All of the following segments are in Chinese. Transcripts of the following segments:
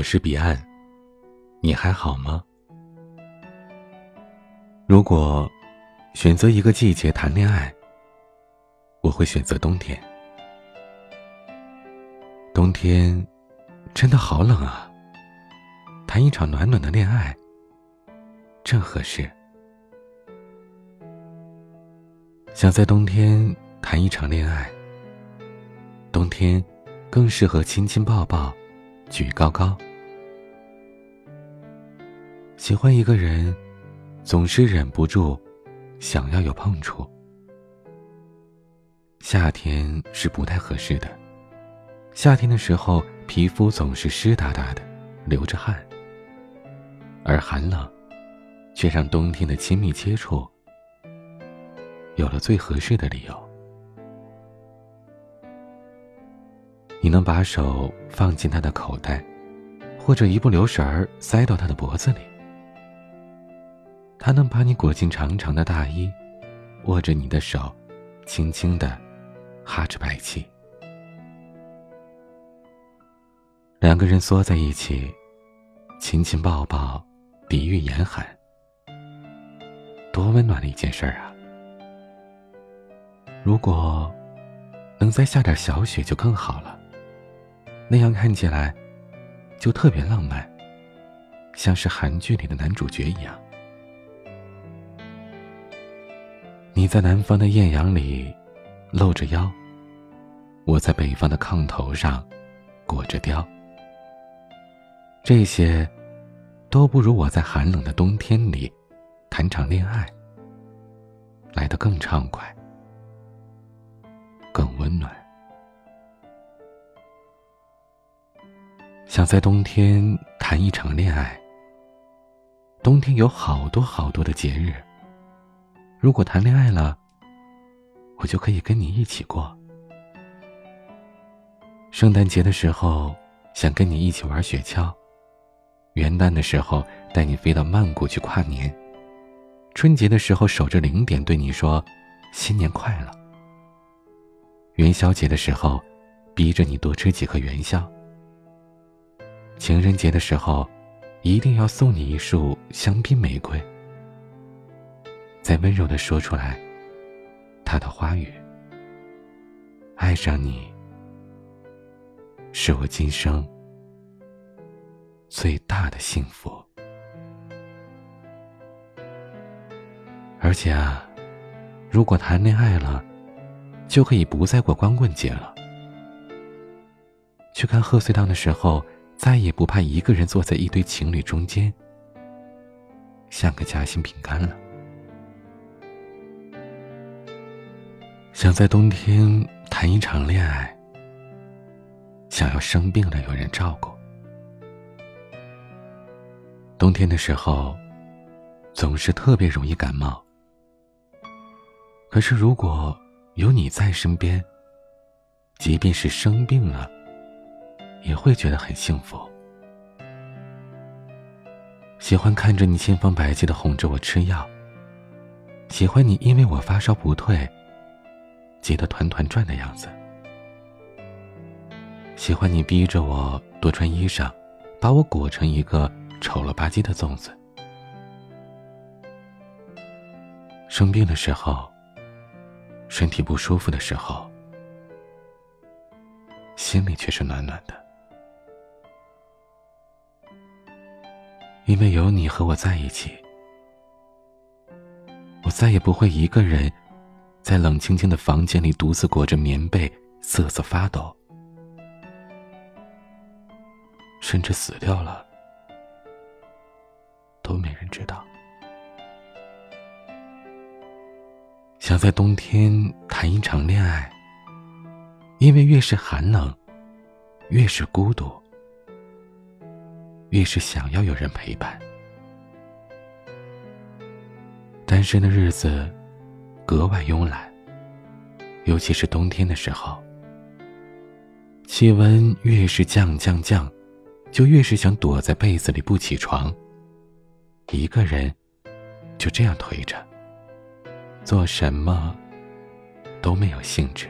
我是彼岸，你还好吗？如果选择一个季节谈恋爱，我会选择冬天。冬天真的好冷啊，谈一场暖暖的恋爱正合适。想在冬天谈一场恋爱，冬天更适合亲亲抱抱，举高高。喜欢一个人总是忍不住想要有碰触，夏天是不太合适的。夏天的时候皮肤总是湿哒哒的，流着汗，而寒冷却让冬天的亲密接触有了最合适的理由。你能把手放进他的口袋，或者一不留神儿塞到他的脖子里，他能把你裹进长长的大衣，握着你的手，轻轻地哈着白气。两个人缩在一起，亲亲抱抱，抵御严寒，多温暖的一件事儿啊！如果能再下点小雪就更好了，那样看起来就特别浪漫，像是韩剧里的男主角一样。你在南方的艳阳里露着腰，我在北方的炕头上裹着貂，这些都不如我在寒冷的冬天里谈场恋爱来得更畅快，更温暖。想在冬天谈一场恋爱，冬天有好多好多的节日，如果谈恋爱了，我就可以跟你一起过。圣诞节的时候想跟你一起玩雪橇，元旦的时候带你飞到曼谷去跨年，春节的时候守着0点对你说新年快乐，元宵节的时候逼着你多吃几颗元宵，情人节的时候一定要送你一束香槟玫瑰，再温柔地说出来他的花语。爱上你是我今生最大的幸福。而且啊，如果谈恋爱了，就可以不再过光棍节了。去看贺岁档的时候，再也不怕一个人坐在一堆情侣中间，像个夹心饼干了。想在冬天谈一场恋爱，想要生病了有人照顾。冬天的时候总是特别容易感冒，可是如果有你在身边，即便是生病了也会觉得很幸福。喜欢看着你千方百计地哄着我吃药，喜欢你因为我发烧不退急得团团转的样子，喜欢你逼着我多穿衣裳，把我裹成一个丑了吧唧的粽子。生病的时候，身体不舒服的时候，心里却是暖暖的，因为有你和我在一起，我再也不会一个人在冷清清的房间里独自裹着棉被瑟瑟发抖，甚至死掉了都没人知道。想在冬天谈一场恋爱，因为越是寒冷，越是孤独，越是想要有人陪伴。单身的日子格外慵懒，尤其是冬天的时候，气温越是降，就越是想躲在被子里不起床，一个人就这样颓着，做什么都没有兴致。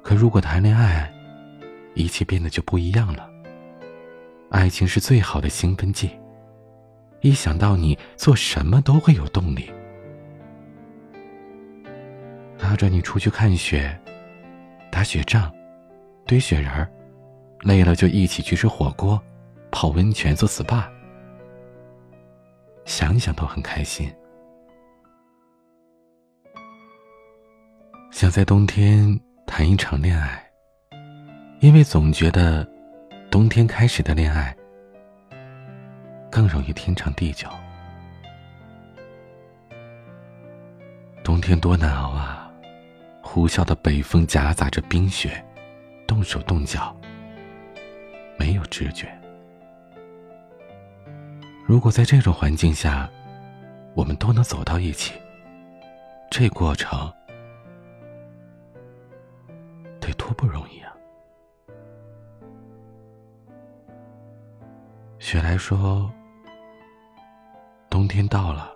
可如果谈恋爱，一切变得就不一样了。爱情是最好的兴奋剂，一想到你做什么都会有动力。拉着你出去看雪，打雪仗，堆雪人儿，累了就一起去吃火锅，泡温泉，做 SPA， 想想都很开心。想在冬天谈一场恋爱，因为总觉得冬天开始的恋爱更容易天长地久。冬天多难熬啊，呼啸的北风夹杂着冰雪，动手动脚，没有知觉。如果在这种环境下我们都能走到一起，这过程得多不容易啊。雪莱说，冬天到了，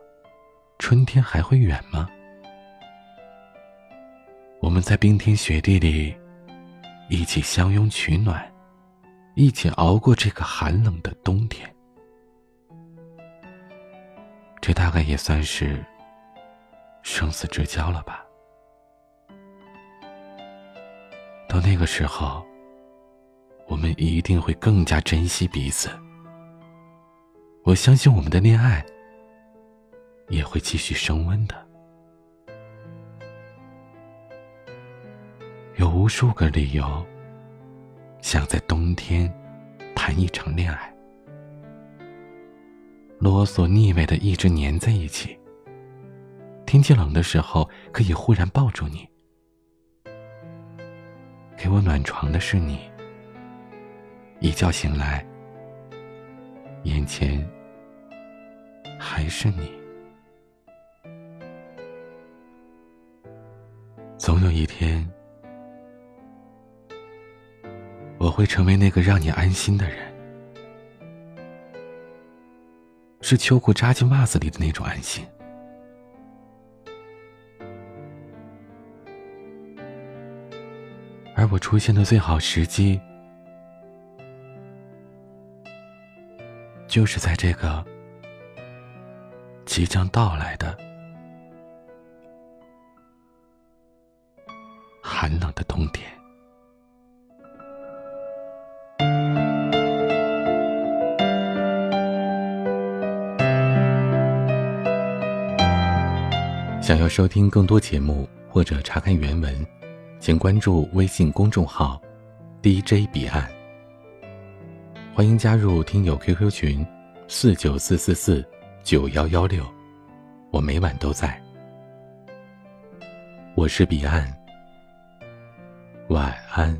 春天还会远吗？我们在冰天雪地里一起相拥取暖，一起熬过这个寒冷的冬天。这大概也算是生死之交了吧。到那个时候，我们一定会更加珍惜彼此。我相信我们的恋爱也会继续升温的。有无数个理由想在冬天谈一场恋爱，啰嗦腻味的一直黏在一起，天气冷的时候可以忽然抱住你，给我暖床的是你，一觉醒来眼前还是你。总有一天，我会成为那个让你安心的人，是秋裤扎进袜子里的那种安心。而我出现的最好时机，就是在这个即将到来的寒冷的冬天。想要收听更多节目或者查看原文，请关注微信公众号 DJ 彼岸。欢迎加入听友 QQ 群494449116，我每晚都在。我是彼岸，晚安。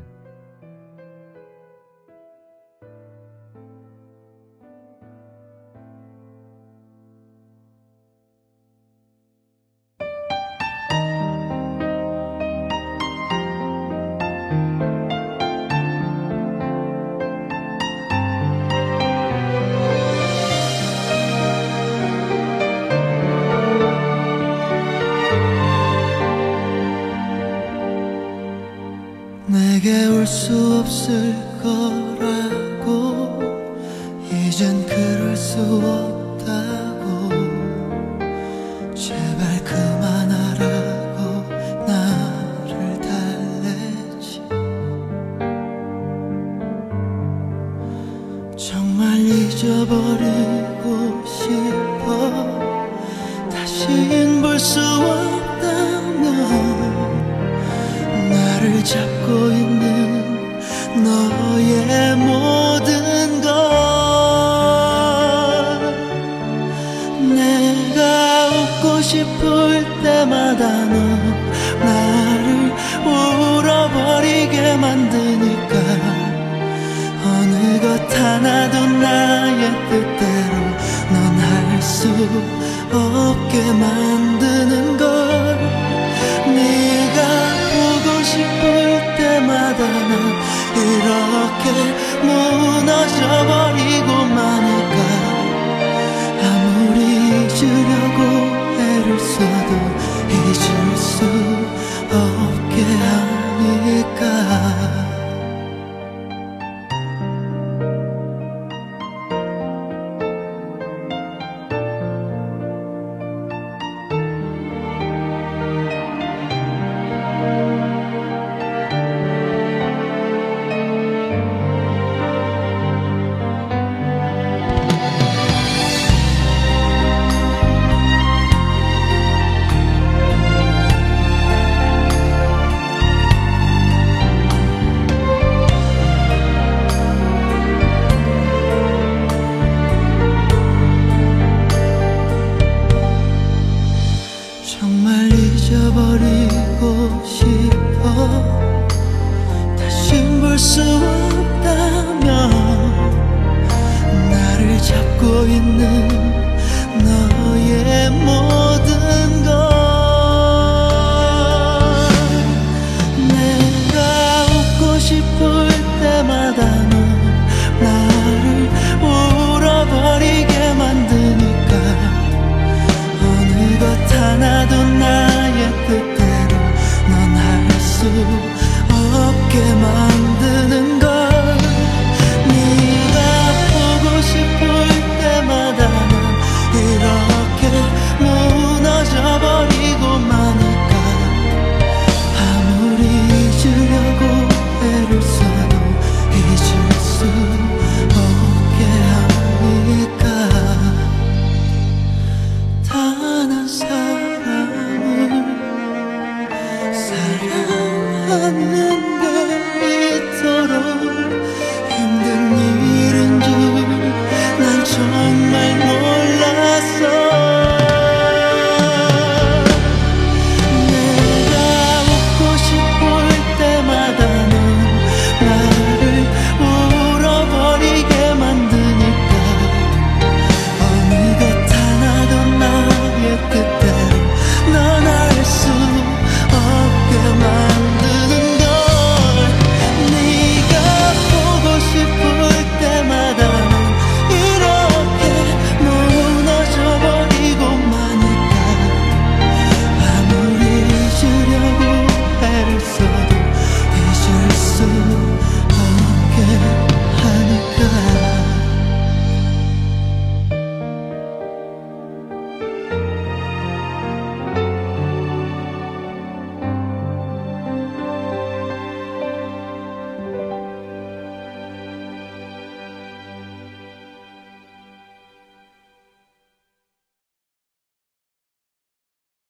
수 없을 거라고, 이젠 그럴 수 없다고, 제발 그만하라고 나를 달래지. 정말 잊어버리고 싶어, 다신 볼 수 없다면 나를 잡고 있는 너의 모든 걸. 내가 웃고 싶을 때마다 너 나를 울어버리게 만드니까 어느 것 하나도 나의 뜻대로 넌 할 수 없게 만드는 걸. 네가 보고 싶을 때마다 너 이렇게 무너져버려.